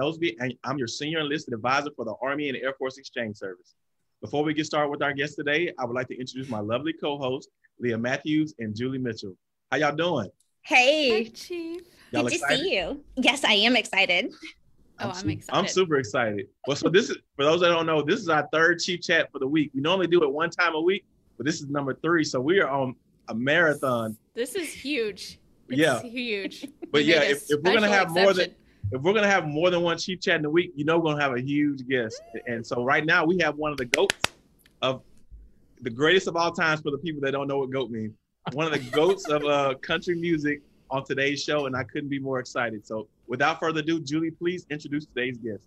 Osby, and I'm your senior enlisted advisor for the Army and Air Force Exchange Service. Before we get started with our guest today, I would like to introduce my lovely co-hosts, Leah Matthews and Julie Mitchell. How y'all doing? Hey. Hi, Chief. Y'all good excited? To see you. Yes, I am excited. I'm excited. I'm super excited. Well, so this is, for those that don't know, this is our third Chief Chat for the week. We normally do it one time a week, but this is number 3. So we are on a marathon. This is huge. Yeah. It's huge. But yeah, if we're going to have more than one Chief Chat in a week, you know we're going to have a huge guest. And so right now we have one of the GOATs of the greatest of all times for the people that don't know what GOAT means. One of the GOATs of country music on today's show, and I couldn't be more excited. So without further ado, Julie, please introduce today's guest.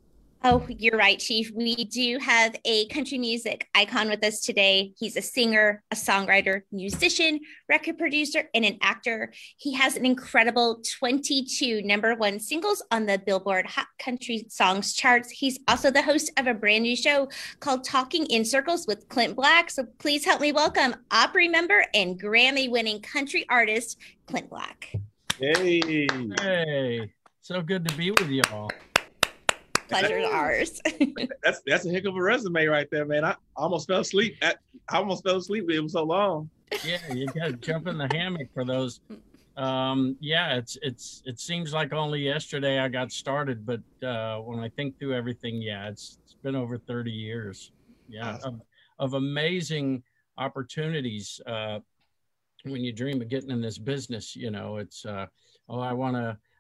Oh, you're right, Chief. We do have a country music icon with us today. He's a singer, a songwriter, musician, record producer, and an actor. He has an incredible 22 number 1 singles on the Billboard Hot Country Songs charts. He's also the host of a brand new show called Talking in Circles with Clint Black. So please help me welcome Opry member and Grammy-winning country artist, Clint Black. Hey. Hey. So good to be with you all. Pleasure's ours. That's a heck of a resume right there, man. I almost fell asleep. It was so long. Yeah, you gotta jump in the hammock for those. It seems like only yesterday I got started, but when I think through everything, it's been over 30 years. Yeah, awesome. of amazing opportunities. When you dream of getting in this business, you know, it's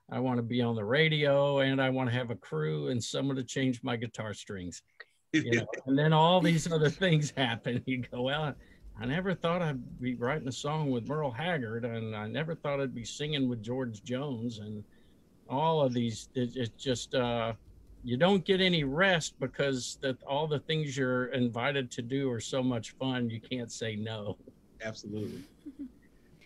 I want to be on the radio, and I want to have a crew and someone to change my guitar strings, you know? And then all these other things happen. You go, well, I never thought I'd be writing a song with Merle Haggard, and I never thought I'd be singing with George Jones, and all of these. It's just you don't get any rest because all the things you're invited to do are so much fun. You can't say no. Absolutely.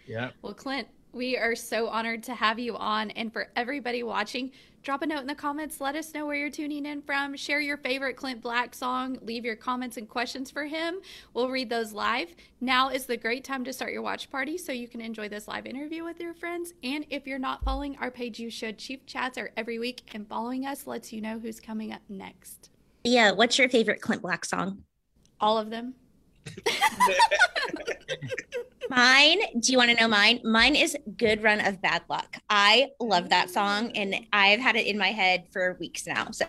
Yeah. Well, Clint, we are so honored to have you on. And for everybody watching, drop a note in the comments. Let us know where you're tuning in from. Share your favorite Clint Black song. Leave your comments and questions for him. We'll read those live. Now is the great time to start your watch party so you can enjoy this live interview with your friends. And if you're not following our page, you should. Chief Chats are every week, and following us lets you know who's coming up next. Yeah, what's your favorite Clint Black song? All of them. Mine, do you want to know mine? Mine is Good Run of Bad Luck. I love that song, and I've had it in my head for weeks now, so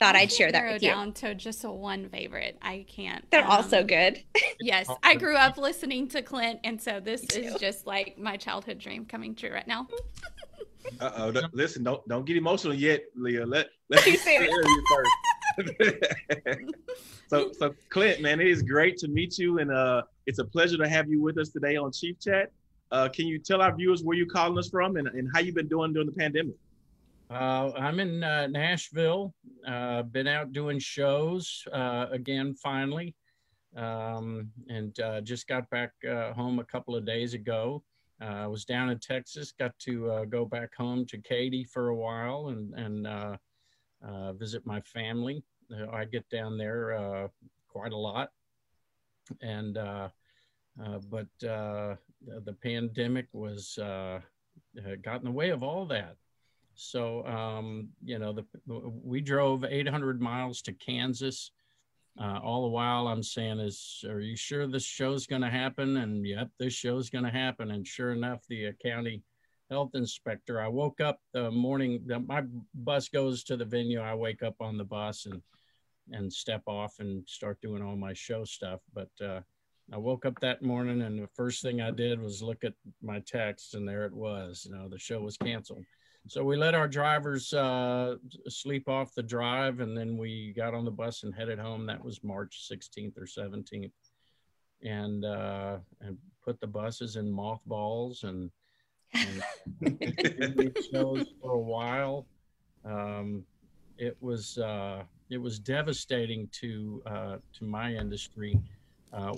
thought I'd share that with you. Down to just one favorite. I can't. They're all so good. Yes, I grew up listening to Clint, and so this is just like my childhood dream coming true right now. Uh-oh, listen, don't get emotional yet, Leah. Let's be serious first. So Clint, man, it is great to meet you, and it's a pleasure to have you with us today on Chief Chat. Can you tell our viewers where you're calling us from and how you've been doing during the pandemic? I'm in Nashville. Been out doing shows again, finally, and just got back home a couple of days ago. I was down in Texas, got to go back home to Katy for a while and visit my family. I get down there quite a lot. And but the pandemic was got in the way of all that. So you know, we drove 800 miles to Kansas. All the while I'm saying, are you sure this show's going to happen? And yep, this show's going to happen. And sure enough, the county health inspector. I woke up the morning that my bus goes to the venue. I wake up on the bus and step off and start doing all my show stuff. But I woke up that morning, and the first thing I did was look at my text, and there it was. You know, the show was canceled. So we let our drivers sleep off the drive, and then we got on the bus and headed home. That was March 16th or 17th, and put the buses in mothballs and shows for a while. it was devastating to my industry,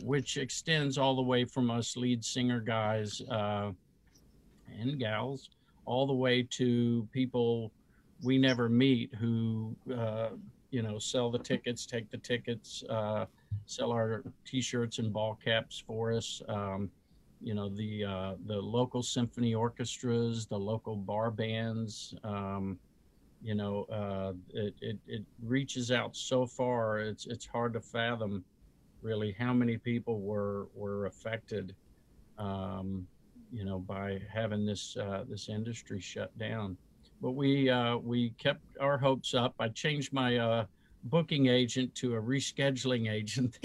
which extends all the way from us lead singer guys and gals all the way to people we never meet who sell the tickets, take the tickets, sell our T-shirts and ball caps for us. The local symphony orchestras, the local bar bands. It reaches out so far. It's hard to fathom, really, how many people were affected, by having this industry shut down. But we kept our hopes up. I changed my booking agent to a rescheduling agent.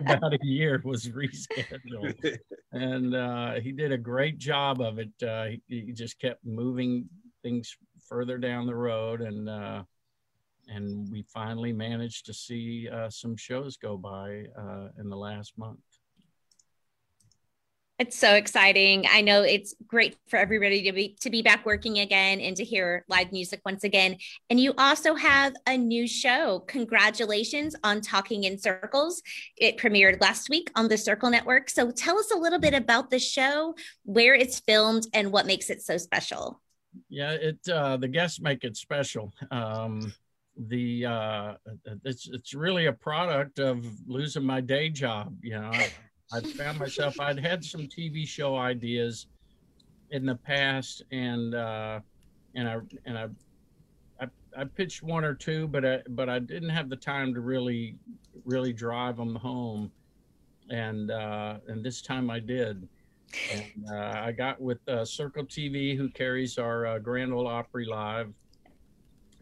About a year was rescheduled, and he did a great job of it. He just kept moving things further down the road, and we finally managed to see some shows go by in the last month. It's so exciting. I know it's great for everybody to be back working again and to hear live music once again. And you also have a new show. Congratulations on Talking in Circles. It premiered last week on the Circle Network. So tell us a little bit about the show, where it's filmed, and what makes it so special. Yeah, the guests make it special. It's really a product of losing my day job, I found myself, I'd had some TV show ideas in the past, and I pitched one or two, but I didn't have the time to really drive them home, and this time I did, and I got with Circle TV, who carries our Grand Ole Opry Live,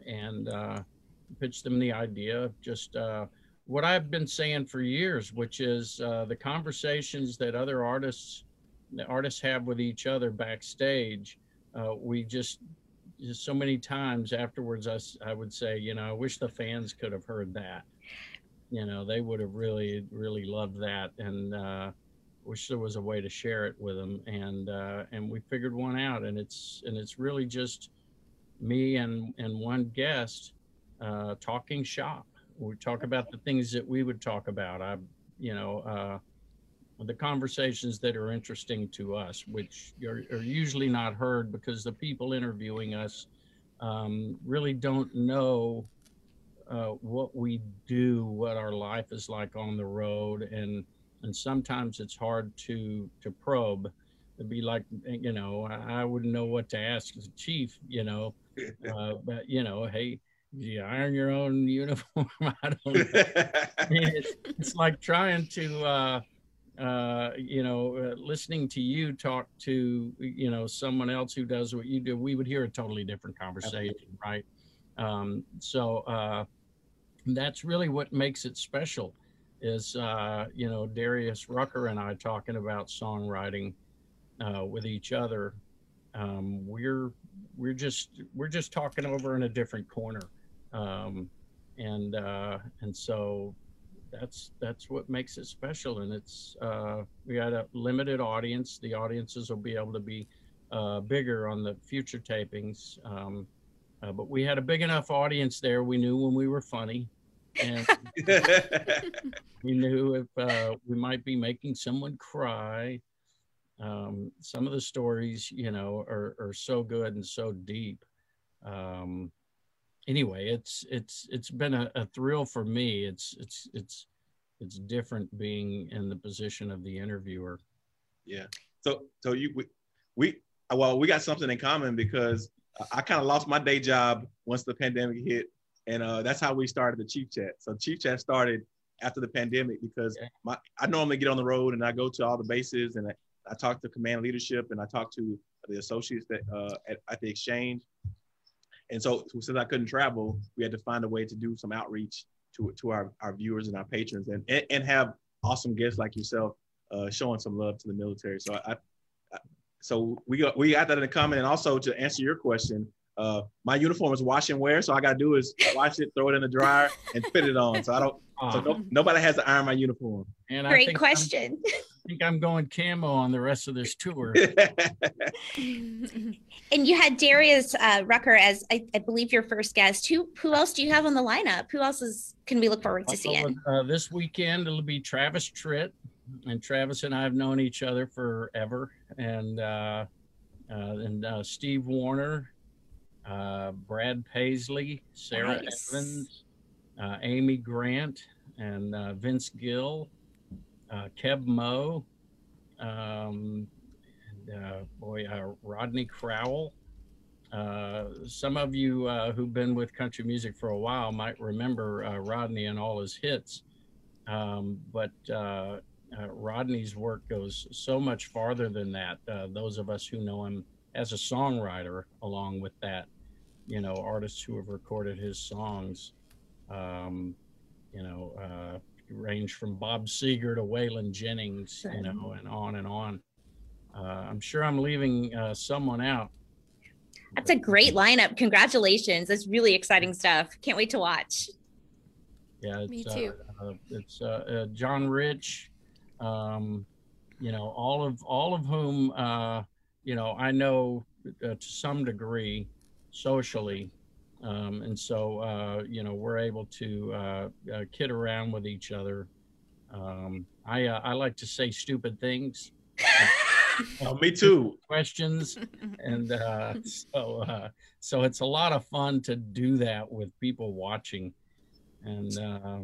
and pitched them the idea of just what I've been saying for years, which is the conversations that other artists, have with each other backstage. We just so many times afterwards, I would say, I wish the fans could have heard that. They would have really, really loved that, and wish there was a way to share it with them. And we figured one out, and it's really just me and one guest talking shop. We talk about the things that we would talk about. The conversations that are interesting to us, which are usually not heard because the people interviewing us really don't know what we do, what our life is like on the road, and sometimes it's hard to probe. It'd be like, I wouldn't know what to ask the chief, but hey. Do you iron your own uniform? I don't know. I mean, it's like trying to, listening to you talk to, someone else who does what you do. We would hear a totally different conversation, right? So that's really what makes it special is, Darius Rucker and I talking about songwriting with each other. We're just talking over in a different corner. And so that's what makes it special. And it's, we had a limited audience. The audiences will be able to be, bigger on the future tapings. But we had a big enough audience there. We knew when we were funny, and we knew if, we might be making someone cry. Some of the stories, are so good and so deep. Anyway, it's been a thrill for me. It's different being in the position of the interviewer. Yeah. So we got something in common because I kind of lost my day job once the pandemic hit, and that's how we started the Chief Chat. So Chief Chat started after the pandemic because I normally get on the road and I go to all the bases, and I talked to command leadership, and I talked to the associates that at the exchange. And so since I couldn't travel, we had to find a way to do some outreach to our viewers and our patrons, and have awesome guests like yourself showing some love to the military. So we got that in the comment. And also, to answer your question, my uniform is wash and wear, so all I gotta do is wash it, throw it in the dryer, and fit it on. So nobody has to iron my uniform. And great question. think I'm going camo on the rest of this tour. And you had Darius Rucker as, I believe, your first guest. Who else do you have on the lineup? Who else can we look forward to seeing? This weekend, it'll be Travis Tritt. And Travis and I have known each other forever. And Steve Wariner, Brad Paisley, Sarah Evans, Amy Grant, and Vince Gill, Keb Moe, Rodney Crowell. Some of you who've been with country music for a while might remember Rodney and all his hits, but Rodney's work goes so much farther than that. Those of us who know him as a songwriter, along with that, you know, artists who have recorded his songs, range from Bob Seger to Waylon Jennings, you know, and on and on. I'm sure I'm leaving someone out. That's a great lineup. Congratulations. That's really exciting stuff. Can't wait to watch. Yeah, it's, me too. It's John Rich, all of whom, I know to some degree socially. And so we're able to kid around with each other. I like to say stupid things. Me too. Questions, and so it's a lot of fun to do that with people watching, and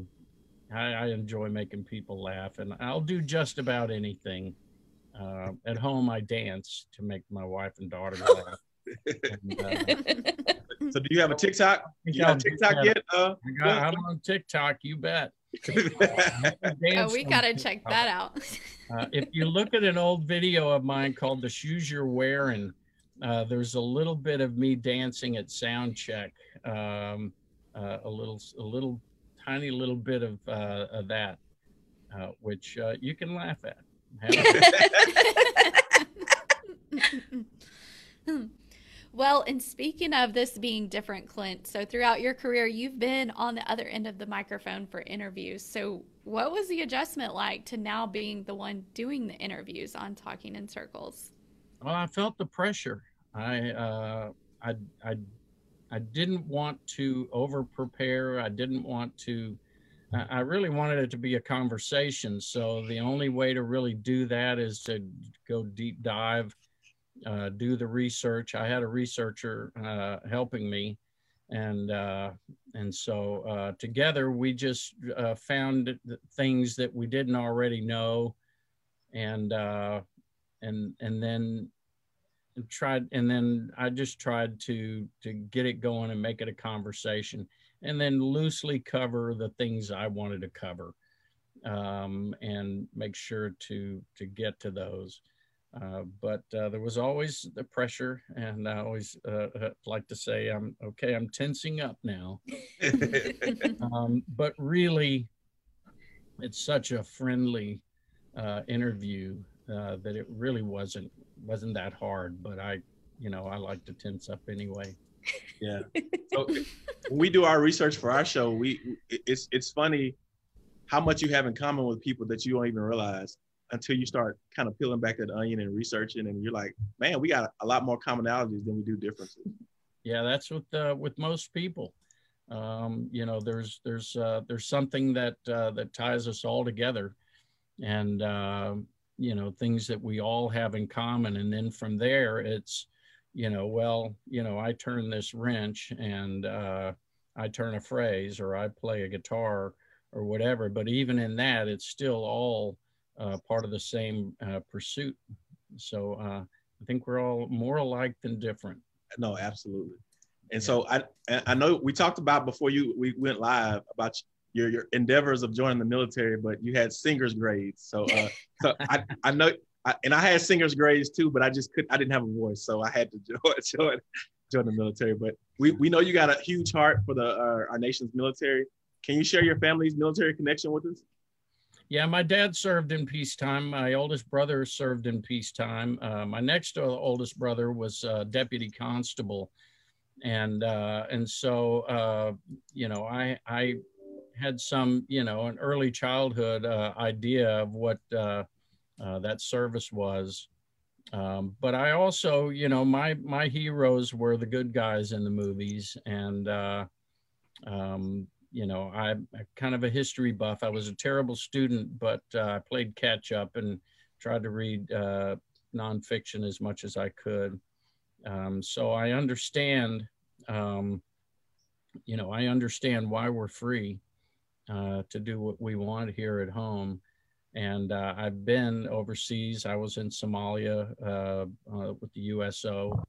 I enjoy making people laugh, and I'll do just about anything. At home, I dance to make my wife and daughter laugh. And, so do you have a TikTok? You got a TikTok yet? I'm on TikTok, you bet. We gotta check that out. If you look at an old video of mine called The Shoes You're Wearing, there's a little bit of me dancing at sound check. A little tiny bit of that, which you can laugh at. Well, and speaking of this being different, Clint, so throughout your career, you've been on the other end of the microphone for interviews. So what was the adjustment like to now being the one doing the interviews on Talking in Circles? Well, I felt the pressure. I didn't want to over-prepare. I really wanted it to be a conversation. So the only way to really do that is to go deep dive. Do the research. I had a researcher helping me, and so together we just found things that we didn't already know, and then I just tried to get it going and make it a conversation, and then loosely cover the things I wanted to cover, and make sure to get to those. But there was always the pressure, and I always like to say, I'm tensing up now. But really, it's such a friendly interview that it really wasn't that hard. But I like to tense up anyway. Yeah. So when we do our research for our show, it's funny how much you have in common with people that you don't even realize, until you start kind of peeling back that onion and researching, and you're like, man, we got a lot more commonalities than we do differences. Yeah, that's with most people. There's something that ties us all together, and things that we all have in common. And then from there, it's, I turn this wrench, and I turn a phrase, or I play a guitar, or whatever. But even in that, it's still all part of the same pursuit. So I think we're all more alike than different. No, absolutely. And yeah. So I know we talked about before we went live about your endeavors of joining the military, but you had singer's grades. So I know, and I had singer's grades too, but I didn't have a voice. So I had to join the military. But we know you got a huge heart for our nation's military. Can you share your family's military connection with us? Yeah, my dad served in peacetime. My oldest brother served in peacetime. My next oldest brother was a deputy constable, and so I had some an early childhood idea of what that service was. But I also, you know, my heroes were the good guys in the movies. And, you know, I'm kind of a history buff. I was a terrible student, but I played catch up and tried to read nonfiction as much as I could. So I understand, you know, I understand why we're free to do what we want here at home. And I've been overseas. I was in Somalia with the USO.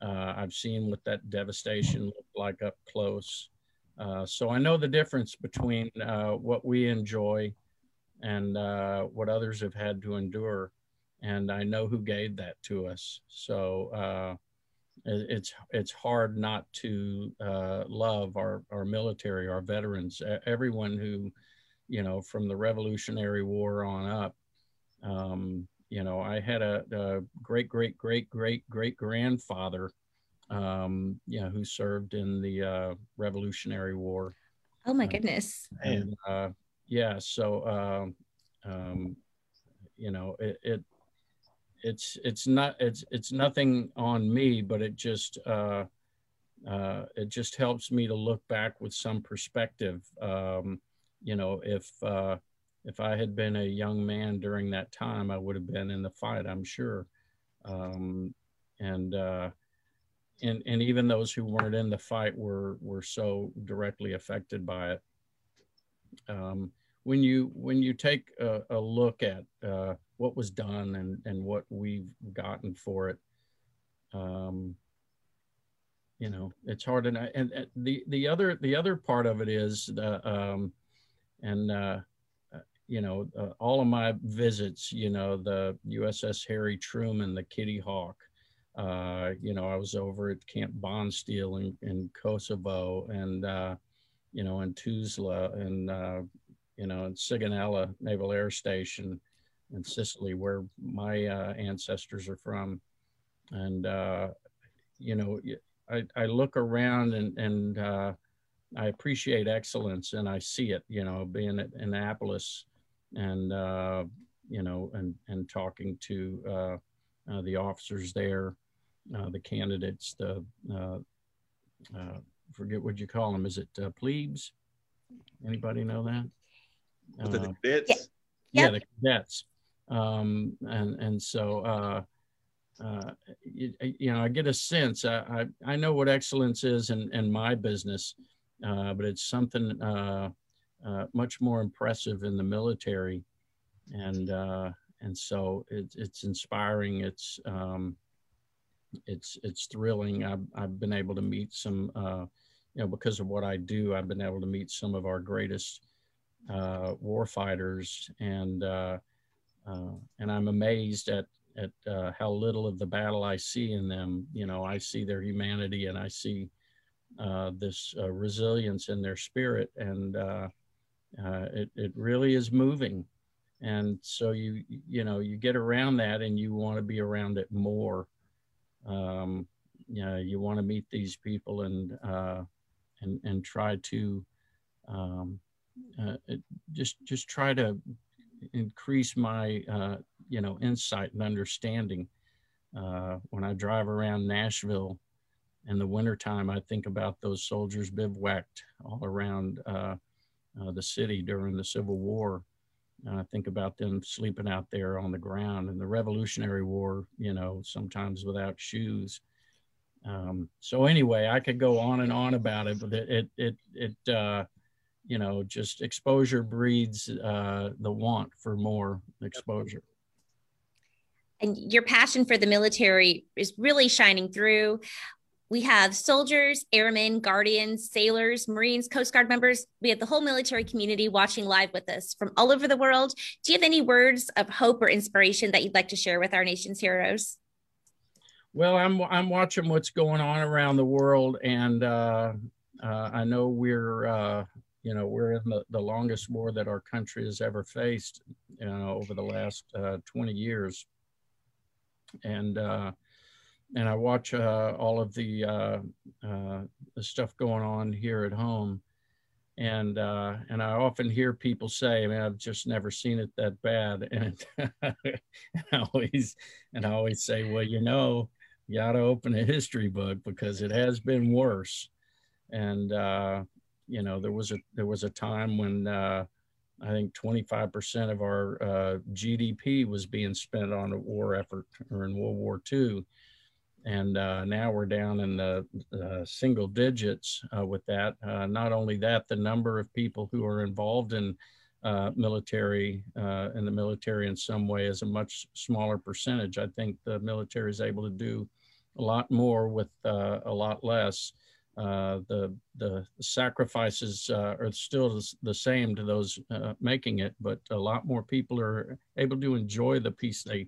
I've seen what that devastation looked like up close. So I know the difference between what we enjoy and what others have had to endure. And I know who gave that to us. So it's hard not to love our military, our veterans, everyone who, you know, from the Revolutionary War on up. You know, I had a great grandfather, you know, who served in the Revolutionary War. Oh my goodness. And yeah, so, you know, it's nothing on me, but it just helps me to look back with some perspective. You know, if I had been a young man during that time, I would have been in the fight, I'm sure. And even those who weren't in the fight were so directly affected by it. When you take a look at what was done and what we've gotten for it, you know, it's hard. And the other part of it is, you know, all of my visits, you know, the USS Harry Truman, the Kitty Hawk, you know, I was over at Camp Bonsteel in Kosovo, and, you know, in Tuzla, and, you know, in Sigonella Naval Air Station in Sicily, where my ancestors are from. And, you know, I look around and I appreciate excellence, and I see it, you know, being at Annapolis and, you know, and talking to the officers there, the candidates, the, forget what you call them. Is it plebes? Anybody know that? The cadets? Yeah, the cadets. And so, you know, I get a sense, I know what excellence is in my business, but it's something much more impressive in the military. And so it's inspiring. It's thrilling. I've been able to meet some, you know, because of what I do, I've been able to meet some of our greatest war fighters, and I'm amazed at how little of the battle I see in them. You know, I see their humanity, and I see this resilience in their spirit, and it really is moving. And so you know, you get around that, and you want to be around it more. You know, you want to meet these people and try to just try to increase my you know, insight and understanding. When I drive around Nashville in the wintertime, I think about those soldiers bivouacked all around the city during the Civil War. I think about them sleeping out there on the ground in the Revolutionary War, you know, sometimes without shoes. So anyway, I could go on and on about it, but it you know, just exposure breeds the want for more exposure. And your passion for the military is really shining through. We have soldiers, airmen, guardians, sailors, Marines, Coast Guard members. We have the whole military community watching live with us from all over the world. Do you have any words of hope or inspiration that you'd like to share with our nation's heroes? Well, I'm watching what's going on around the world, and I know we're, you know, we're in the longest war that our country has ever faced, you know, over the last 20 years. And I watch all of the stuff going on here at home, And I often hear people say, I mean, I've just never seen it that bad. And I always say, well, you know, you got to open a history book because it has been worse. And, you know, there was a time when I think 25% of our GDP was being spent on a war effort or in World War II. And now we're down in the single digits with that. Not only that, the number of people who are involved in the military in some way is a much smaller percentage. I think the military is able to do a lot more with a lot less. The sacrifices are still the same to those making it, but a lot more people are able to enjoy the peace they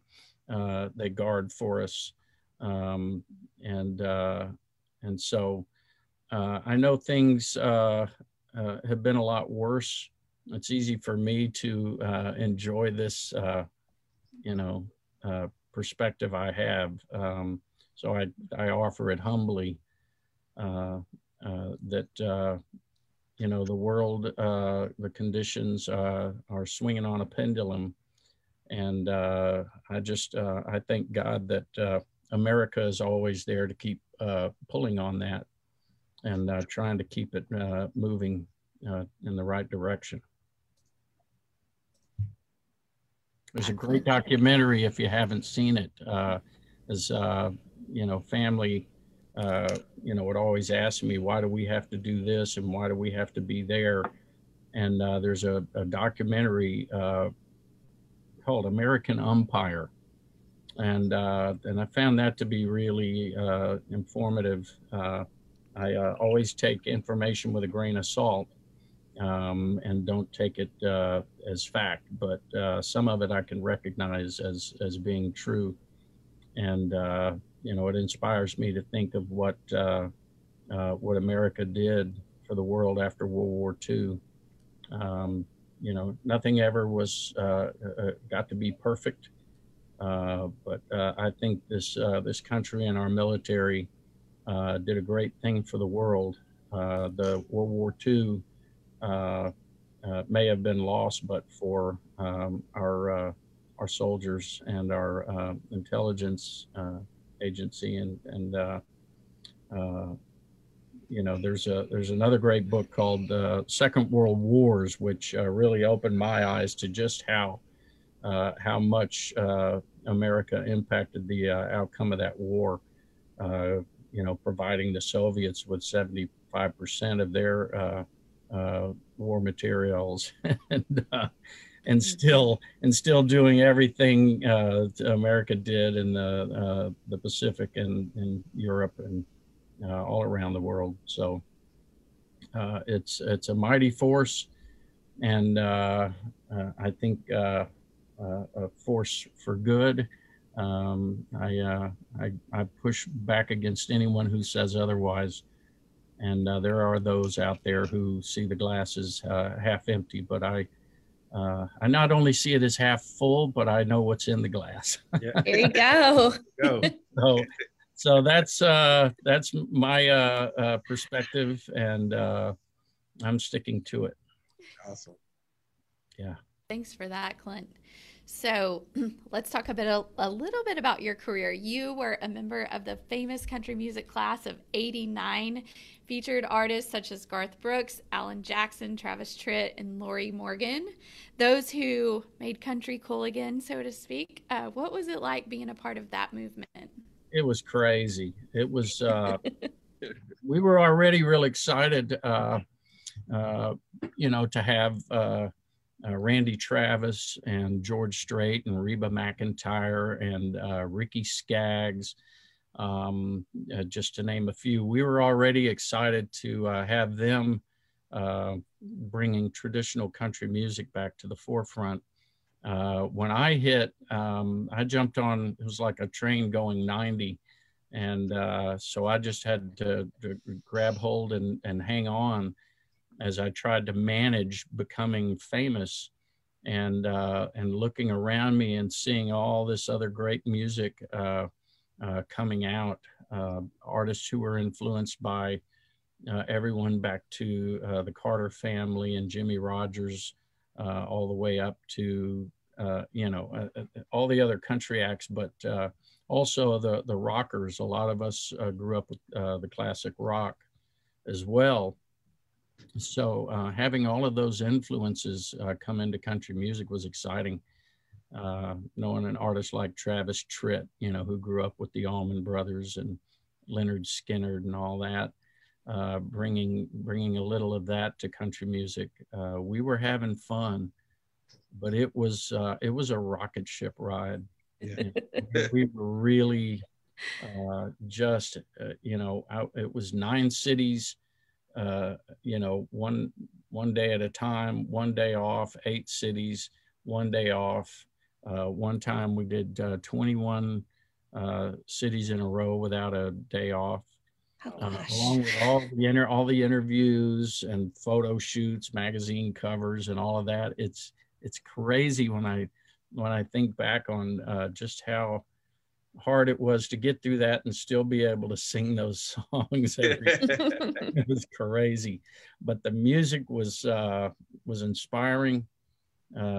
guard for us. And so, I know things, have been a lot worse. It's easy for me to, enjoy this, you know, perspective I have. So I offer it humbly, that, you know, the world, the conditions, are swinging on a pendulum. And, I thank God that, America is always there to keep pulling on that and trying to keep it moving in the right direction. There's a great documentary, if you haven't seen it, as you know, family, you know, would always ask me, why do we have to do this and why do we have to be there? And there's a documentary called American Umpire. And I found that to be really informative. I always take information with a grain of salt and don't take it as fact, but some of it I can recognize as being true. And, you know, it inspires me to think of what America did for the world after World War II. You know, nothing ever was got to be perfect. But I think this country and our military did a great thing for the world. The World War II may have been lost, but for our soldiers and our intelligence agency, and you know, there's another great book called Second World Wars, which really opened my eyes to just how much America impacted the outcome of that war, you know, providing the Soviets with 75% of their war materials and still doing everything America did in the Pacific and Europe and all around the world. So it's a mighty force, and I think a force for good. I push back against anyone who says otherwise. And there are those out there who see the glass as half empty, but I not only see it as half full, but I know what's in the glass. Yeah. There you go. So that's my perspective, and I'm sticking to it. Awesome. Yeah. Thanks for that, Clint. So let's talk a little bit about your career. You were a member of the famous country music class of '89, featured artists such as Garth Brooks, Alan Jackson, Travis Tritt, and Lori Morgan, those who made country cool again, so to speak. What was it like being a part of that movement? It was crazy. It was, we were already real excited, you know, to have, Randy Travis and George Strait and Reba McEntire and Ricky Skaggs, just to name a few. We were already excited to have them bringing traditional country music back to the forefront. When I hit, I jumped on, it was like a train going 90. And so I just had to grab hold and hang on as I tried to manage becoming famous, and looking around me and seeing all this other great music coming out, artists who were influenced by everyone back to the Carter family and Jimmy Rogers, all the way up to, all the other country acts, but also the rockers. A lot of us grew up with the classic rock as well. So having all of those influences come into country music was exciting. Knowing an artist like Travis Tritt, who grew up with the Allman Brothers and Lynyrd Skynyrd and all that, bringing a little of that to country music. We were having fun, but it was a rocket ship ride. Yeah. We were really it was 9 cities, one day at a time, one day off, 8 cities, one day off. One time we did 21 cities in a row without a day off. Along with all the interviews and photo shoots, magazine covers, and all of that. It's crazy when I think back on just how hard it was to get through that and still be able to sing those songs. It was crazy, but the music was inspiring.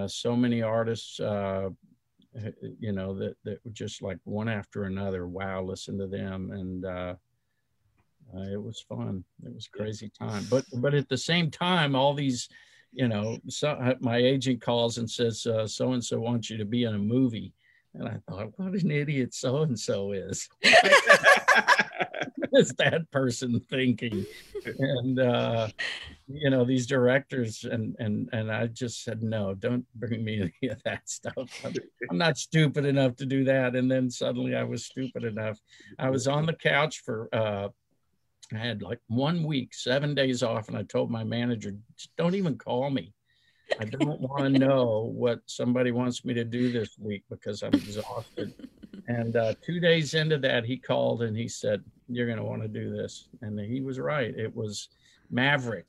So many artists, that were just like one after another. Wow, listen to them. And it was fun. It was a crazy time. But at the same time, all these, so my agent calls and says, so-and-so wants you to be in a movie. And I thought, what an idiot so-and-so is. It's that person thinking. And, these directors, and I just said, no, don't bring me any of that stuff. I'm not stupid enough to do that. And then suddenly I was stupid enough. I was on the couch for, I had like 1 week, 7 days off, and I told my manager, don't even call me. I don't want to know what somebody wants me to do this week because I'm exhausted. And 2 days into that, he called and he said, you're going to want to do this. And he was right. It was Maverick.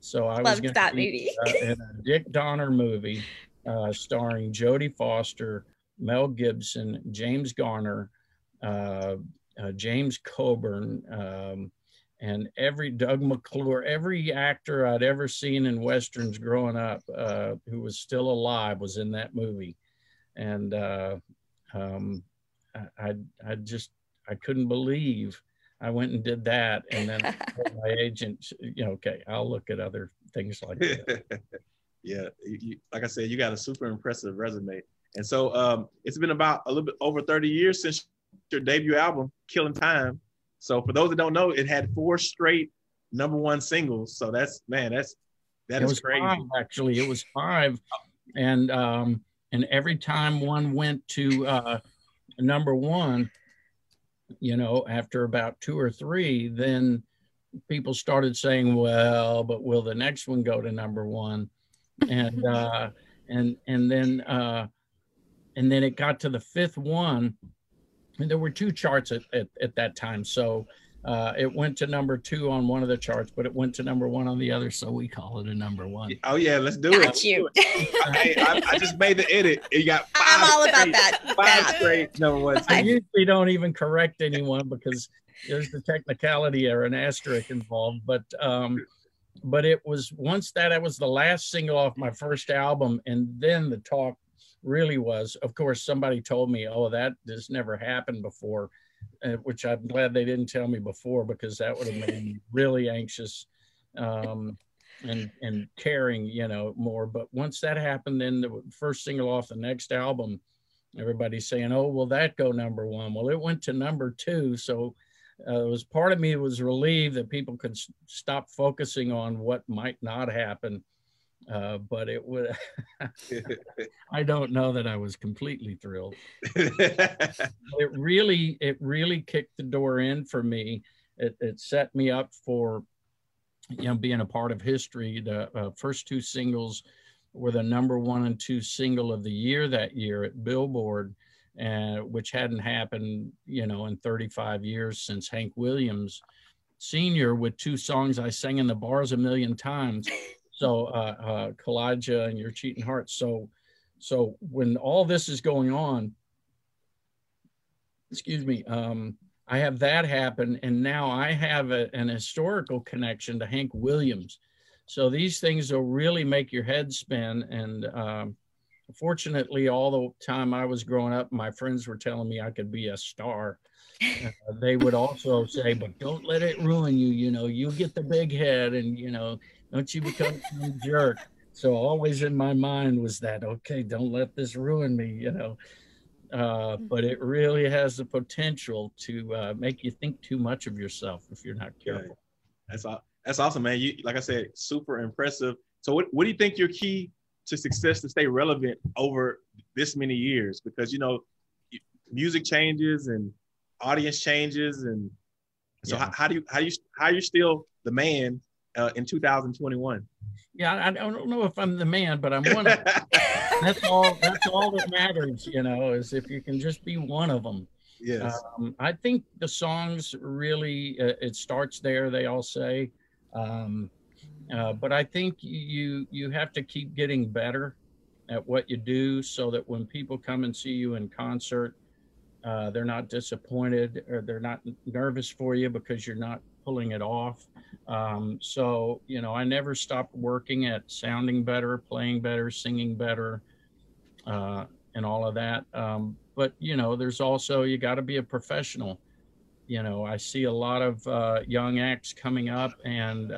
So I was going to be in a Dick Donner movie starring Jodie Foster, Mel Gibson, James Garner, James Coburn, and Doug McClure, every actor I'd ever seen in Westerns growing up who was still alive was in that movie. And I couldn't believe I went and did that. And then my agent, okay, I'll look at other things like that. Yeah, like I said, you got a super impressive resume. And so it's been about a little bit over 30 years since your debut album, Killing Time. So for those that don't know, it had 4 straight number-1 singles. So that is crazy. It was 5. And every time one went to number 1, after about 2 or 3, then people started saying, well, but will the next one go to number 1? And and then it got to the 5th one. And there were 2 charts at that time. So it went to number 2 on one of the charts, but it went to number 1 on the other. So we call it a number 1. Oh, yeah, let's do it. Got you. Hey, I just made the edit. You got 5 I'm all about straight, that. 5 straight number 1. I usually don't even correct anyone because there's the technicality or an asterisk involved. But it was once that I was the last single off my first album, and then the talk really was, of course, somebody told me, oh, that this never happened before, which I'm glad they didn't tell me before, because that would have made me really anxious and caring, more. But once that happened, then the first single off the next album, everybody's saying, oh, will that go number 1? Well, it went to number 2. So it was part of me was relieved that people could stop focusing on what might not happen. But it would, I don't know that I was completely thrilled. It really kicked the door in for me. It set me up for, being a part of history. The first 2 singles were the number 1 and 2 single of the year that year at Billboard, which hadn't happened, in 35 years since Hank Williams Sr. with 2 songs I sang in the bars a million times. So Kalijah and Your Cheating Heart. So when all this is going on, excuse me, I have that happen, and now I have an historical connection to Hank Williams. So these things will really make your head spin. And fortunately, all the time I was growing up, my friends were telling me I could be a star. They would also say, but don't let it ruin you. You know, you get the big head, and, you know, don't you become some jerk. So always in my mind was that, okay, don't let this ruin me, you know. But it really has the potential to make you think too much of yourself if you're not careful. That's awesome, man. You, like I said, super impressive. So what do you think your key to success to stay relevant over this many years? Because, you know, music changes and audience changes. And so how are you still the man in 2021? Yeah, I don't know if I'm the man, but I'm one of them. That's all that matters, you know, is if you can just be one of them. Yes. I think the songs really, it starts there, they all say. But I think you have to keep getting better at what you do so that when people come and see you in concert, they're not disappointed or they're not nervous for you because you're not pulling it off. So, you know, I never stopped working at sounding better, playing better, singing better, and all of that. But, you know, there's also, you got to be a professional. You know, I see a lot of young acts coming up and,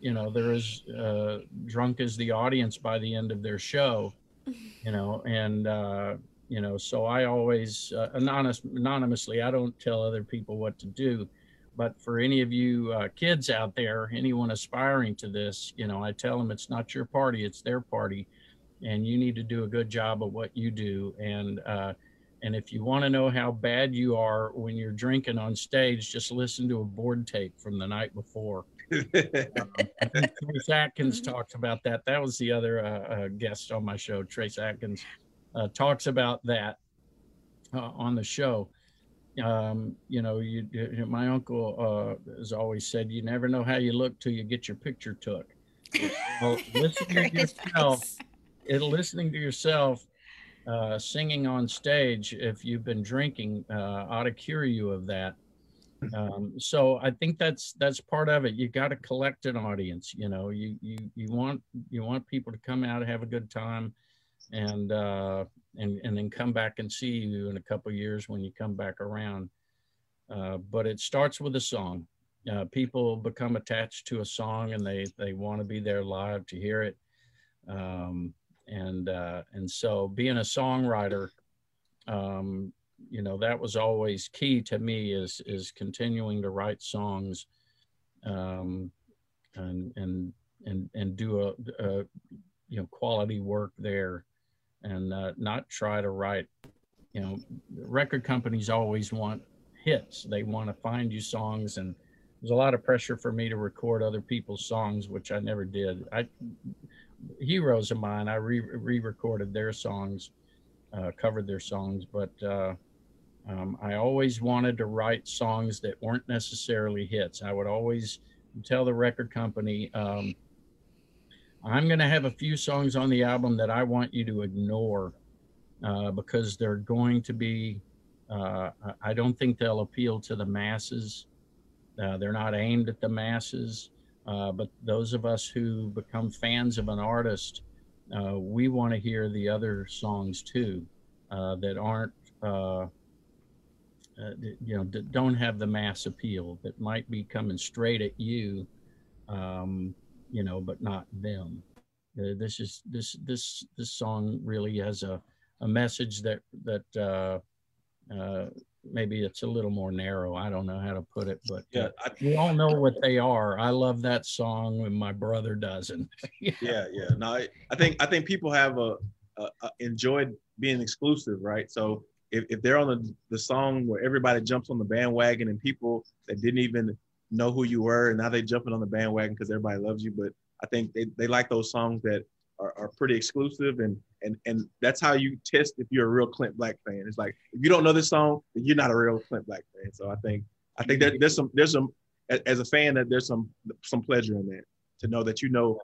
you know, they're as drunk as the audience by the end of their show, you know, and, you know, so I always, anonymously, I don't tell other people what to do. But for any of you kids out there, anyone aspiring to this, you know, I tell them it's not your party, it's their party. And you need to do a good job of what you do. And if you want to know how bad you are when you're drinking on stage, just listen to a board tape from the night before. Trace Adkins talks about that. That was the other guest on my show. Trace Adkins talks about that on the show. You know, my uncle has always said, you never know how you look till you get your picture took. Well, listening to yourself, singing on stage, if you've been drinking, ought to cure you of that. So I think that's part of it. You got to collect an audience. You know, you want people to come out and have a good time, and then come back and see you in a couple of years when you come back around. But it starts with a song. People become attached to a song and they want to be there live to hear it. And so being a songwriter, you know, that was always key to me, is continuing to write songs, and do a you know, quality work there. And not try to write, you know, record companies always want hits. They want to find you songs, and there's a lot of pressure for me to record other people's songs, which I never did. Heroes of mine, I re-recorded their songs, covered their songs, but I always wanted to write songs that weren't necessarily hits. I would always tell the record company, I'm going to have a few songs on the album that I want you to ignore because they're going to be, I don't think they'll appeal to the masses. They're not aimed at the masses, but those of us who become fans of an artist, we want to hear the other songs too, that aren't, you know, that don't have the mass appeal, that might be coming straight at you. You know, but not them. This song really has a message that maybe it's a little more narrow. I don't know how to put it, but yeah, we all know what they are. I love that song when my brother doesn't. yeah. No, I think people have enjoyed being exclusive, right? So if they're on the song where everybody jumps on the bandwagon and people that didn't even know who you were, and now they're jumping on the bandwagon because everybody loves you. But I think they like those songs that are pretty exclusive, and that's how you test if you're a real Clint Black fan. It's like, if you don't know this song, then you're not a real Clint Black fan. So I think there's some as a fan, that there's some pleasure in that, to know that you know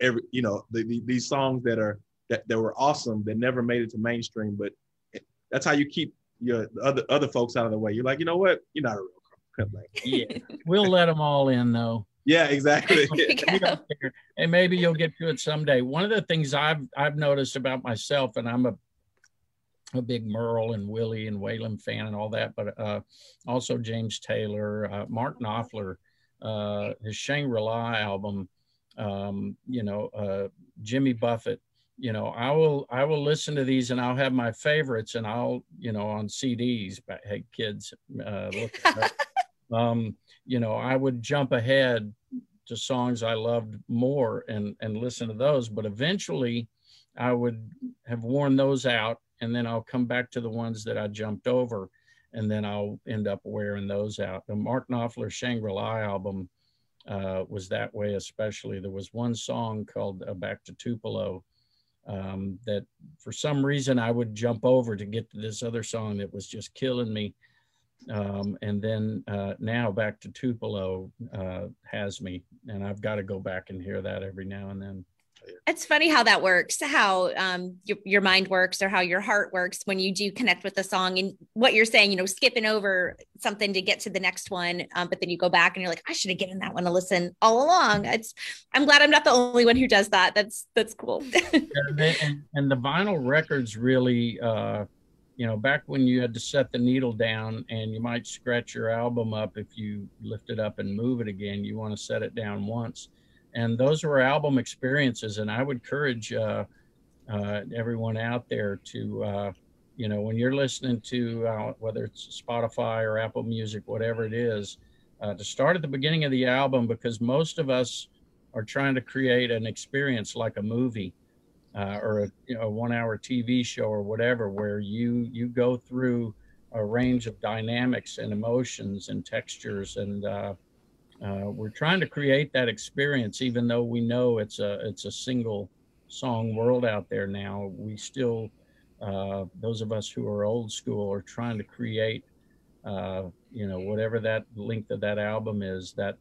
every, you know, these songs that were awesome that never made it to mainstream. But that's how you keep your other folks out of the way. You're like, you know what? You're not a real crook. Like, yeah. We'll let them all in, though. Yeah, exactly. And maybe you'll get to it someday. One of the things I've noticed about myself, and I'm a big Merle and Willie and Waylon fan and all that, but also James Taylor, Mark Knopfler, his Shangri-La album, Jimmy Buffett, I will listen to these, and I'll have my favorites, and I'll, on CDs, but hey, kids, look at that. I would jump ahead to songs I loved more and listen to those, but eventually I would have worn those out, and then I'll come back to the ones that I jumped over, and then I'll end up wearing those out. The Mark Knopfler Shangri-La album was that way, especially. There was one song called Back to Tupelo that for some reason I would jump over to get to this other song that was just killing me. And then now Back to Tupelo has me, and I've got to go back and hear that every now and then. It's funny how that works, how your mind works, or how your heart works when you do connect with the song, and what you're saying, skipping over something to get to the next one. But then you go back and you're like, I should have given that one a listen all along. I'm glad I'm not the only one who does that. That's cool. And the vinyl records really, back when you had to set the needle down and you might scratch your album up if you lift it up and move it again, you want to set it down once. And those were album experiences. And I would encourage everyone out there to, when you're listening to, whether it's Spotify or Apple Music, whatever it is, to start at the beginning of the album, because most of us are trying to create an experience like a movie or a 1-hour TV show or whatever, where you go through a range of dynamics and emotions and textures, and we're trying to create that experience, even though we know it's a single song world out there now. We still, those of us who are old school, are trying to create, whatever that length of that album is, that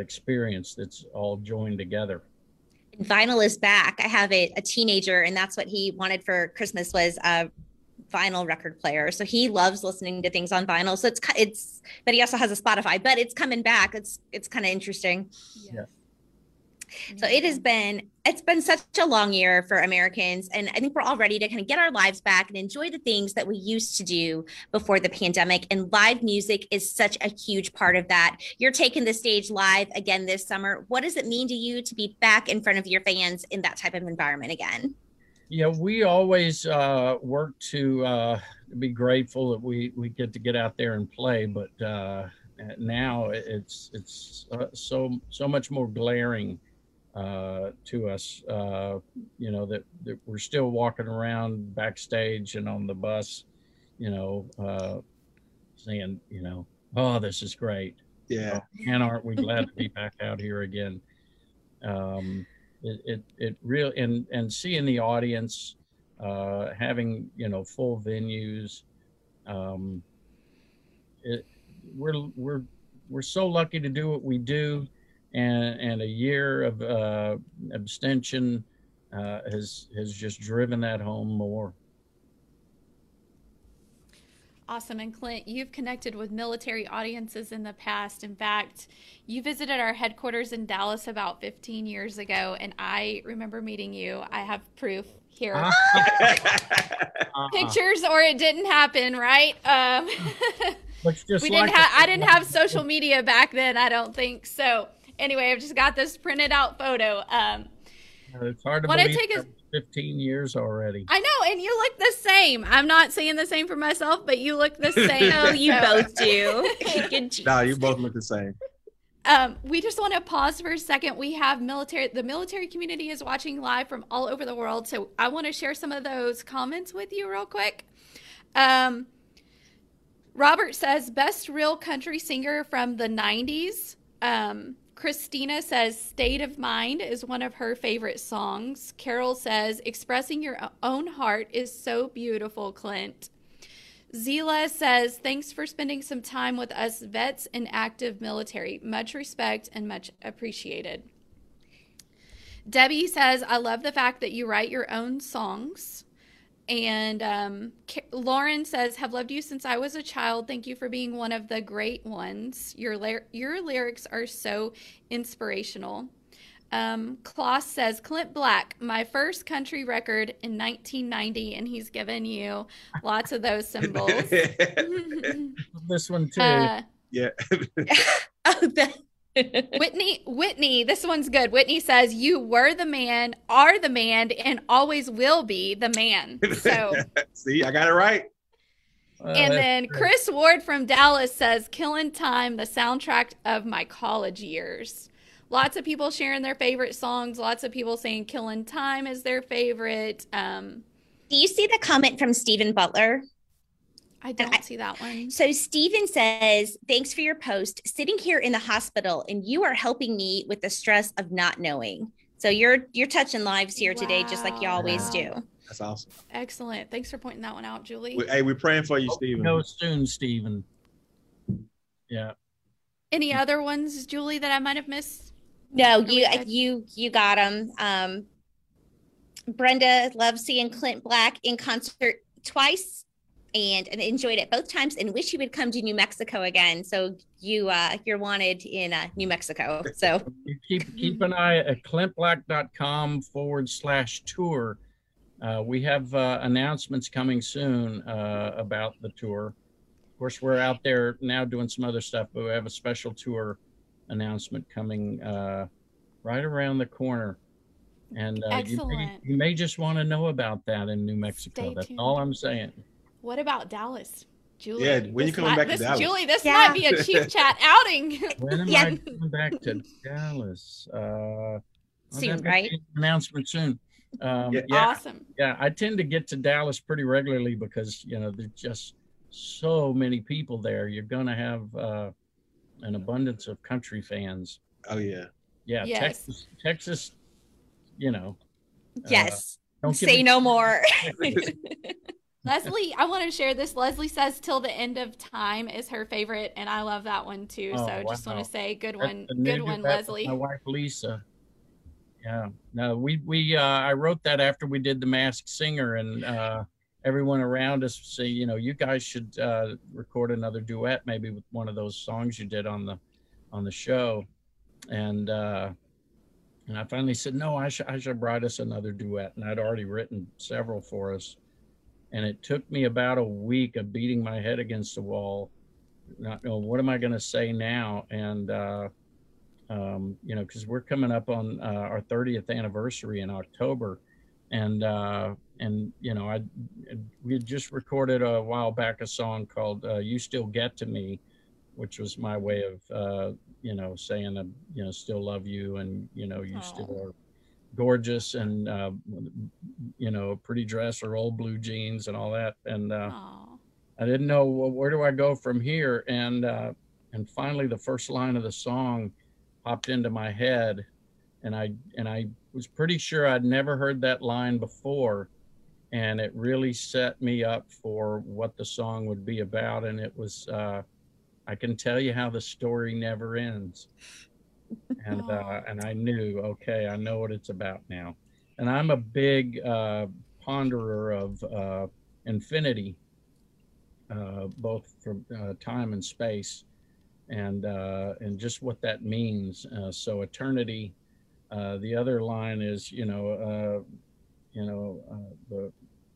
experience that's all joined together. Vinyl is back. I have a teenager, and that's what he wanted for Christmas was vinyl record player, so he loves listening to things on vinyl. So it's but he also has a Spotify, but it's coming back. It's kind of interesting. Yeah. So it's been such a long year for Americans, and I think we're all ready to kind of get our lives back and enjoy the things that we used to do before the pandemic, and live music is such a huge part of that. You're taking the stage live again this summer. What does it mean to you to be back in front of your fans in that type of environment again? Yeah, we always work to be grateful that we get to get out there and play, but now it's so much more glaring to us, that we're still walking around backstage and on the bus, saying, oh, this is great. Yeah. And aren't we glad to be back out here again? It really, and seeing the audience, having, full venues, we're so lucky to do what we do, and a year of abstention has just driven that home more. Awesome. And Clint, you've connected with military audiences in the past. In fact, you visited our headquarters in Dallas about 15 years ago, and I remember meeting you. I have proof here. Pictures, or it didn't happen, right? I didn't have social media back then, I don't think. So anyway, I've just got this printed out photo. It's hard to believe. 15 years already. I know, and you look the same. I'm not saying the same for myself, but you look the same. Oh, you both do. No, you both look the same. We just want to pause for a second. We have the military community is watching live from all over the world, so I want to share some of those comments with you real quick. Robert says, best real country singer from the 90s. Christina says State of Mind is one of her favorite songs. Carol says expressing your own heart is so beautiful, Clint. Zila says thanks for spending some time with us vets and active military. Much respect and much appreciated. Debbie says I love the fact that you write your own songs. And Lauren says, have loved you since I was a child. Thank you for being one of the great ones. Your lyrics are so inspirational. Kloss says, Clint Black, my first country record in 1990, and he's given you lots of those symbols. This one too. Yeah. Oh, Whitney, this one's good. Whitney says, you were the man, are the man, and always will be the man. So see, I got it right. And then Chris Ward from Dallas says, Killing Time, the soundtrack of my college years. Lots of people sharing their favorite songs. Lots of people saying Killing Time is their favorite. Do you see the comment from Stephen Butler? I don't see that one. So Steven says, thanks for your post. Sitting here in the hospital, and you are helping me with the stress of not knowing. So you're touching lives here today, just like you always do. That's awesome. Excellent. Thanks for pointing that one out, Julie. Hey, we're praying for you, Steven. No, soon, Steven. Yeah. Any other ones, Julie, that I might have missed? No, you got them. Brenda loves seeing Clint Black in concert twice. And enjoyed it both times and wish he would come to New Mexico again. So you're wanted in New Mexico. So keep an eye at clintblack.com/tour. We have announcements coming soon about the tour. Of course, we're out there now doing some other stuff, but we have a special tour announcement coming right around the corner. And you may just want to know about that in New Mexico. Stay That's tuned. All I'm saying. What about Dallas, Julie? Yeah, when you coming back to Dallas? Julie, this might be a Chief Chat outing. When am I coming back to Dallas? Soon, right? Announcement soon. Awesome. Yeah, I tend to get to Dallas pretty regularly because, you know, there's just so many people there. You're going to have an abundance of country fans. Oh, yeah. Yeah, yes. Texas, you know. Yes. Say no more. Leslie, I want to share this. Leslie says Till the End of Time is her favorite, and I love that one too. Oh, so just want to say good one, Leslie. My wife Lisa. Yeah. No, I wrote that after we did The Masked Singer, and everyone around us say, you know, you guys should record another duet maybe with one of those songs you did on the show. And I finally said, no, I should write us another duet, and I'd already written several for us. And it took me about a week of beating my head against the wall, not knowing what am I going to say now. And, you know, because we're coming up on our 30th anniversary in October. And you know, we had just recorded a while back a song called You Still Get to Me, which was my way of, you know, saying, you know, still love you and, you know, you still are gorgeous and you know, pretty dress or old blue jeans and all that, and I didn't know, well, where do I go from here, and finally the first line of the song popped into my head, and I was pretty sure I'd never heard that line before, and it really set me up for what the song would be about, and it was I can tell you how the story never ends. And I knew, okay, I know what it's about now. And I'm a big ponderer of infinity, both from time and space, and just what that means. So eternity. The other line is,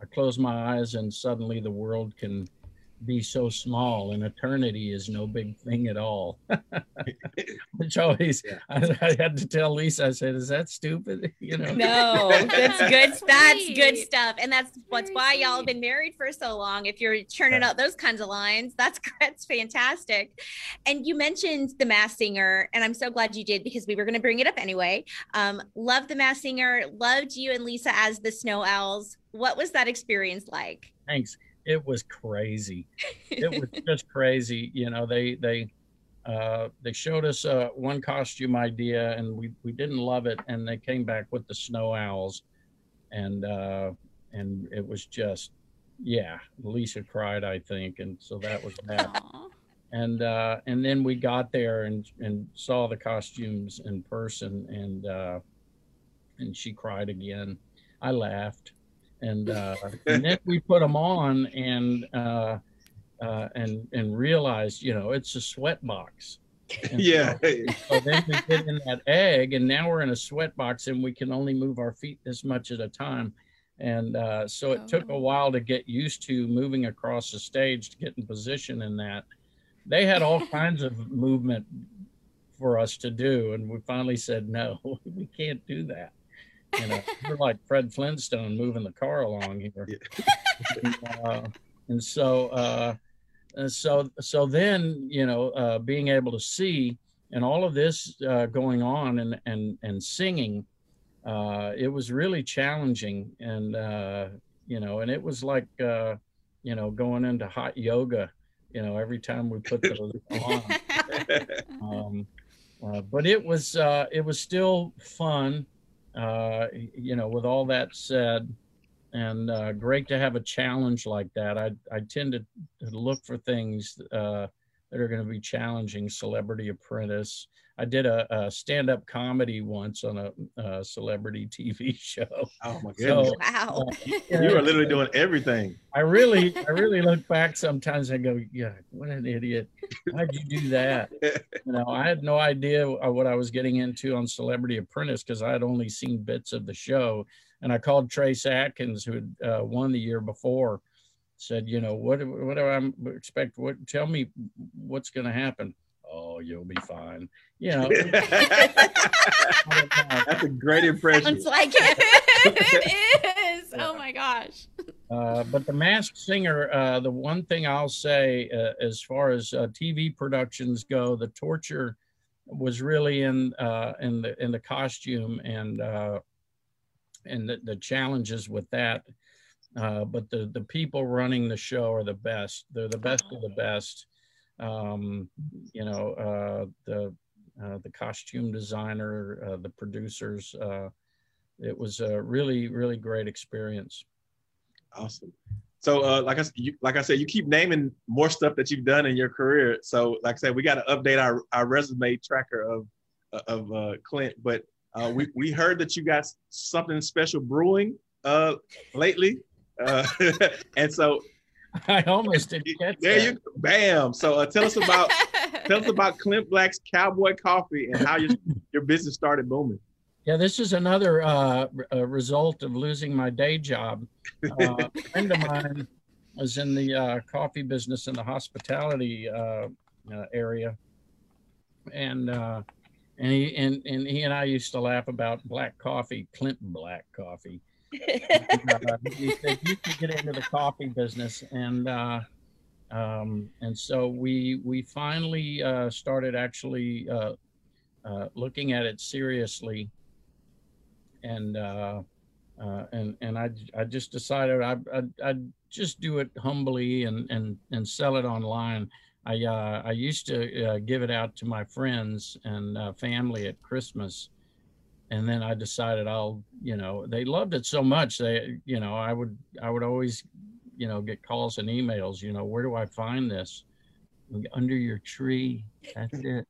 I close my eyes and suddenly the world can be so small, and eternity is no big thing at all. Which always, I had to tell Lisa, I said, is that stupid? You know? No, that's good. That's good stuff. And that's why y'all have been married for so long. If you're churning out those kinds of lines, that's fantastic. And you mentioned The Masked Singer, and I'm so glad you did, because we were going to bring it up anyway. Loved The Masked Singer, loved you and Lisa as the Snow Owls. What was that experience like? Thanks. It was crazy. It was just crazy. You know, they showed us one costume idea, and we didn't love it. And they came back with the Snow Owls, and it was just, Lisa cried, I think, and so that was that. Aww. And then we got there and saw the costumes in person, and she cried again. I laughed. And then we put them on and realized, you know, it's a sweat box. And yeah. So then we get in that egg, and now we're in a sweat box, and we can only move our feet this much at a time. And so it took a while to get used to moving across the stage to get in position in that. They had all kinds of movement for us to do, and we finally said, no, we can't do that. You know, we're like Fred Flintstone moving the car along here. Yeah. And so then, you know, being able to see and all of this going on and singing, it was really challenging. And, you know, and it was like, you know, going into hot yoga, you know, every time we put those on. But it was still fun, you know, with all that said. And great to have a challenge like that. I tend to look for things that are going to be challenging. Celebrity Apprentice. I did a stand-up comedy once on a celebrity TV show. Oh my goodness! So, wow, you were literally doing everything. I really look back sometimes and go, "Yeah, what an idiot! How'd you do that?" You know, I had no idea what I was getting into on Celebrity Apprentice because I had only seen bits of the show. And I called Trace Adkins, who had won the year before. Said, "You know, what do I expect? What? Tell me what's going to happen." Oh, you'll be fine. You know, that's a great impression. Sounds like it. It is. Yeah. Oh my gosh. But The Masked Singer, the one thing I'll say as far as TV productions go, the torture was really in the costume and the challenges with that. But the people running the show are the best. They're the best of the best. You know, the costume designer, the producers, it was a really, really great experience. Awesome. So, like I said, you keep naming more stuff that you've done in your career. So like I said, we got to update our resume tracker of Clint, but we heard that you got something special brewing lately. And so, I almost didn't catch there that. You go. Bam. So tell us about Clint Black's Cowboy Coffee and how your business started booming. Yeah, this is another result of losing my day job. A friend of mine was in the coffee business in the hospitality area, and he and I used to laugh about black coffee, Clint Black Coffee. He said you could get into the coffee business, and so we finally started actually looking at it seriously, and I just decided I'd just do it humbly and sell it online. I used to give it out to my friends and family at Christmas. And then I decided you know, they loved it so much. You know, I would always, you know, get calls and emails, you know, where do I find this? Under your tree. That's it.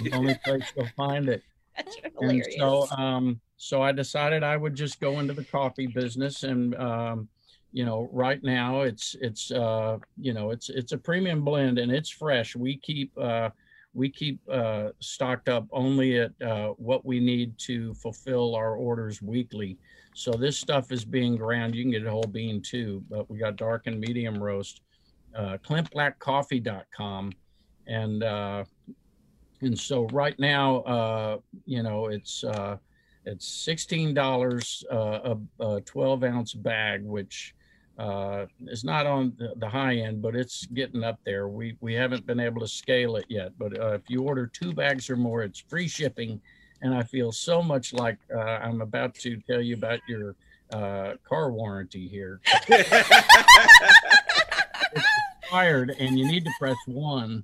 The only place you'll find it. That's hilarious. And so I decided I would just go into the coffee business, and, you know, right now you know, it's a premium blend and it's fresh. We keep stocked up only at what we need to fulfill our orders weekly. So this stuff is being ground. You can get a whole bean too, but we got dark and medium roast, clintblackcoffee.com. And so right now, you know, it's $16, a 12-ounce bag, which it's not on the high end, but it's getting up there. We haven't been able to scale it yet, but if you order 2 bags or more, it's free shipping. And I feel so much like I'm about to tell you about your car warranty here. It's expired and you need to press 1.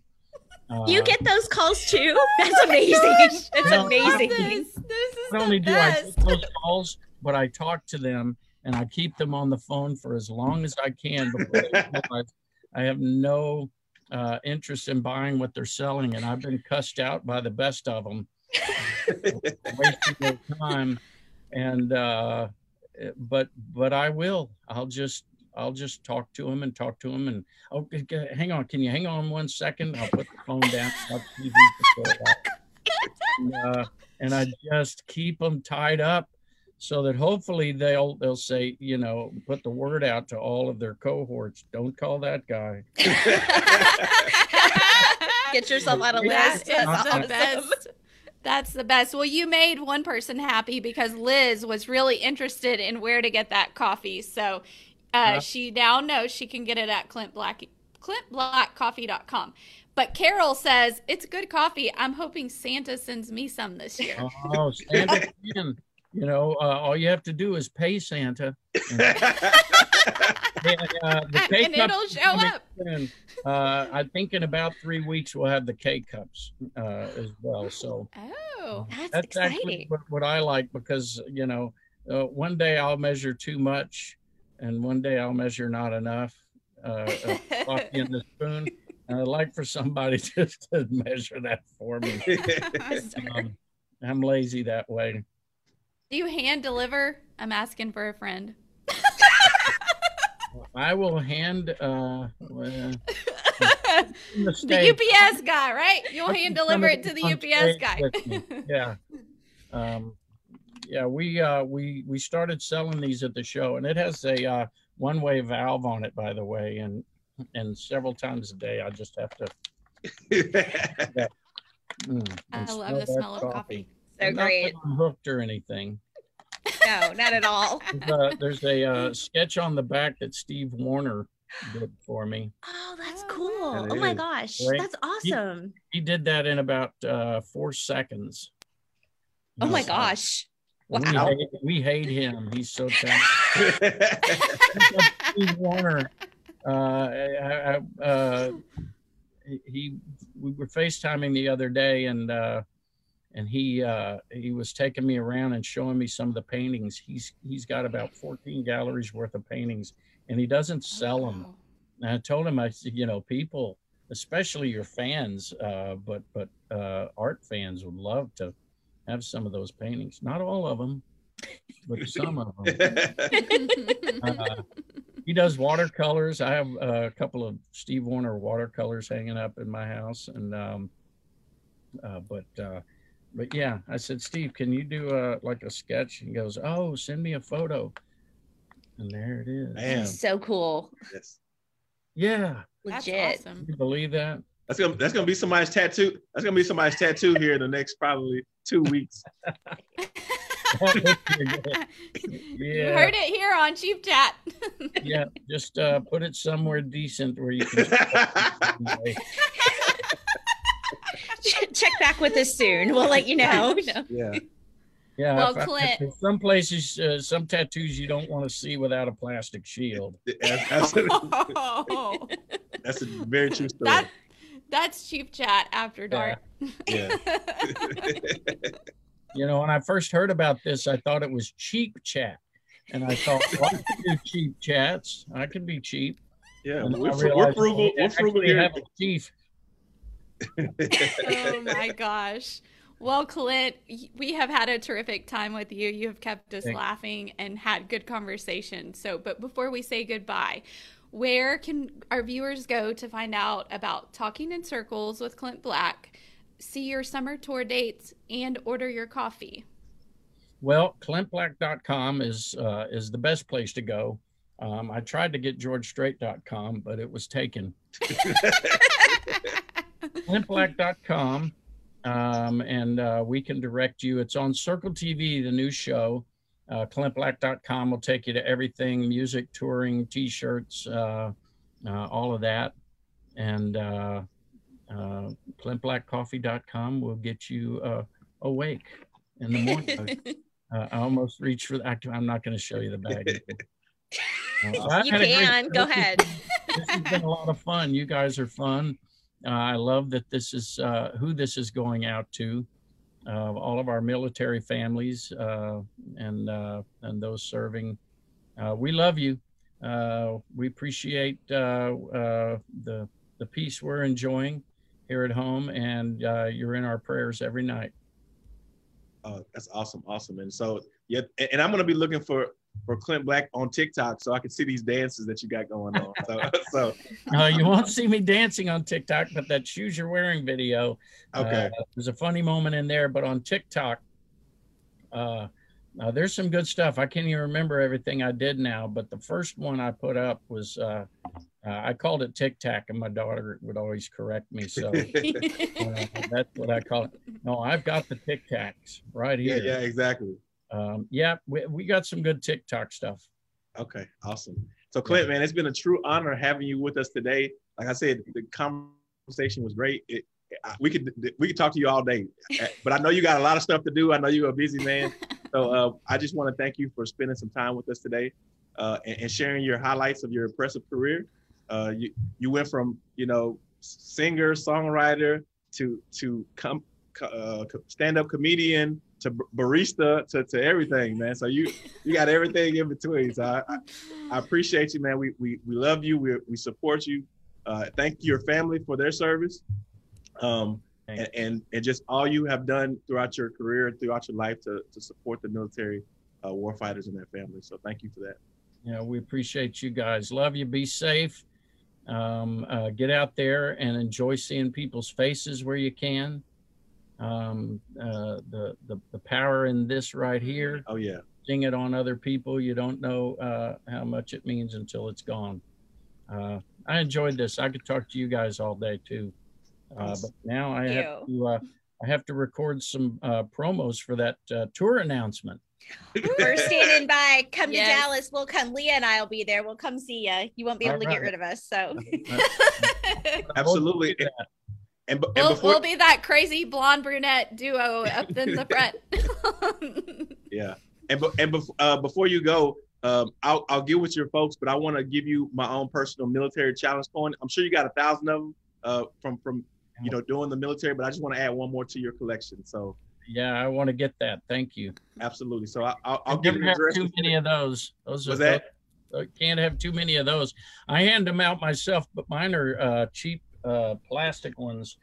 You get those calls too? That's amazing. It's amazing. This is not only do I get those calls, but I talk to them. And I keep them on the phone for as long as I can before they realize I have no interest in buying what they're selling, and I've been cussed out by the best of them, wasting their time. And but I will. I'll just talk to him and oh, hang on. Can you hang on one second? I'll put the phone down. I'll TV for a while. And I just keep them tied up so that hopefully they'll say, you know, put the word out to all of their cohorts. Don't call that guy. Get yourself out of Liz. That's the best. Well, you made one person happy because Liz was really interested in where to get that coffee. So she now knows she can get it at clintblackcoffee.com. But Carol says, it's good coffee. I'm hoping Santa sends me some this year. Oh, Santa can. You know, all you have to do is pay Santa. And it'll show up. And, I think in about 3 weeks, we'll have the K-Cups as well. So that's exciting. Actually what I like because, you know, one day I'll measure too much and one day I'll measure not enough of coffee in the spoon. And I'd like for somebody just to measure that for me. I'm lazy that way. Do you hand deliver? I'm asking for a friend. I will hand. The UPS guy, right? You'll hand deliver it to the UPS guy. Yeah. Yeah, we started selling these at the show, and it has a one-way valve on it, by the way, and several times a day I just have to I love the smell of coffee. So I'm great. Not hooked or anything. No, not at all. There's a sketch on the back that Steve Wariner did for me. Oh, that's cool. And oh my gosh, great. That's awesome. He did that in about 4 seconds. Oh my gosh. Wow. We hate him. He's so talented. Steve Wariner. We were FaceTiming the other day, and he was taking me around and showing me some of the paintings. He's got about 14 galleries worth of paintings, and he doesn't sell them. And I told him, I said, you know, people, especially your fans, but art fans would love to have some of those paintings. Not all of them, but some of them. He does watercolors. I have a couple of Steve Wariner watercolors hanging up in my house, and but yeah, I said, Steve, can you do like a sketch? He goes, oh, send me a photo, and there it is. Man. So cool. Yes. Yeah. Legit. Awesome. Can you believe that? That's gonna be somebody's tattoo. That's gonna be somebody's tattoo here in the next probably 2 weeks. Yeah. You heard it here on Cheap Chat. Yeah, just put it somewhere decent where you can check back with us soon. We'll let you know. Yeah, yeah. Well, Clint, some places, some tattoos you don't want to see without a plastic shield. That's a very true story. That's Cheap Chat after dark. Yeah. You know, when I first heard about this, I thought it was cheap chat. And I thought, well, I can do cheap chats. I can be cheap. Yeah, and we're frugal. We're frugal here. Have a chief. Oh, my gosh. Well, Clint, we have had a terrific time with you. You have kept us laughing and had good conversation. So, but before we say goodbye, where can our viewers go to find out about Talking in Circles with Clint Black? See your summer tour dates and order your coffee. Well, clintblack.com is the best place to go. I tried to get georgestrait.com, but it was taken. clintblack.com, and we can direct you. It's on Circle TV, the new show. Clintblack.com will take you to everything, music, touring, T-shirts, all of that. And clintblackcoffee.com will get you awake in the morning. I almost reached for that. I'm not going to show you the bag. You can. Go ahead. This has been a lot of fun. You guys are fun. I love that this is who this is going out to. All of our military families and those serving. We love you. We appreciate the peace we're enjoying here at home, and you're in our prayers every night. Oh, that's awesome. And so, yeah, and I'm going to be looking for for Clint Black on TikTok so I can see these dances that you got going on. So you won't see me dancing on TikTok, but that shoes you're wearing video. Okay. There's a funny moment in there, but on TikTok, there's some good stuff. I can't even remember everything I did now, but the first one I put up was, I called it Tic Tac, and my daughter would always correct me. So that's what I call it. No, I've got the Tic Tacs right here. Yeah, exactly. Yeah, we got some good TikTok stuff. Okay, awesome. So Clint, man, it's been a true honor having you with us today. Like I said, the conversation was great. We could talk to you all day, but I know you got a lot of stuff to do. I know you're a busy man. So I just want to thank you for spending some time with us today and sharing your highlights of your impressive career. You went from, you know, singer, songwriter to stand-up comedian, to barista, to everything, man. So you got everything in between. So I appreciate you, man. We love you. We support you. Thank your family for their service. And just all you have done throughout your career and throughout your life to support the military warfighters and their families. So thank you for that. Yeah, we appreciate you guys. Love you. Be safe. Get out there and enjoy seeing people's faces where you can. The power in this right here. Oh yeah. Seeing it on other people. You don't know how much it means until it's gone. I enjoyed this. I could talk to you guys all day too. But now I have to record some promos for that tour announcement. We're standing by. Come to Dallas. We'll come. Leah and I'll be there. We'll come see you. You won't be able to get rid of us. So absolutely. We'll be that crazy blonde brunette duo up in the front. Yeah. And before you go, I'll get with your folks, but I want to give you my own personal military challenge coin. I'm sure you got 1,000 of them from you know, doing the military, but I just want to add one more to your collection. So yeah, I want to get that. Thank you. Absolutely. So I'll give you too many of those. I can't have too many of those. I hand them out myself, but mine are cheap plastic ones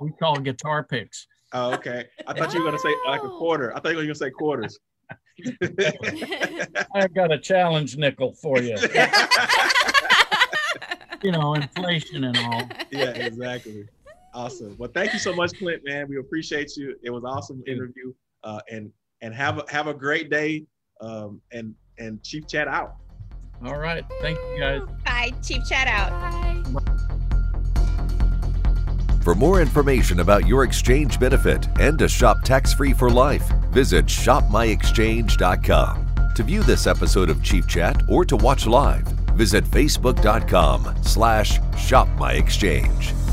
we call guitar picks. Oh, okay. I thought you were going to say like a quarter. I thought you were going to say quarters. I've got a challenge nickel for you. You know, inflation and all. Yeah, exactly. Awesome. Well, thank you so much, Clint, man. We appreciate you. It was an awesome interview. And have a great day. And Chief Chat out. All right. Thank you, guys. Bye. Chief Chat out. Bye. For more information about your exchange benefit and to shop tax-free for life, visit shopmyexchange.com. To view this episode of Chief Chat or to watch live, visit facebook.com/shopmyexchange.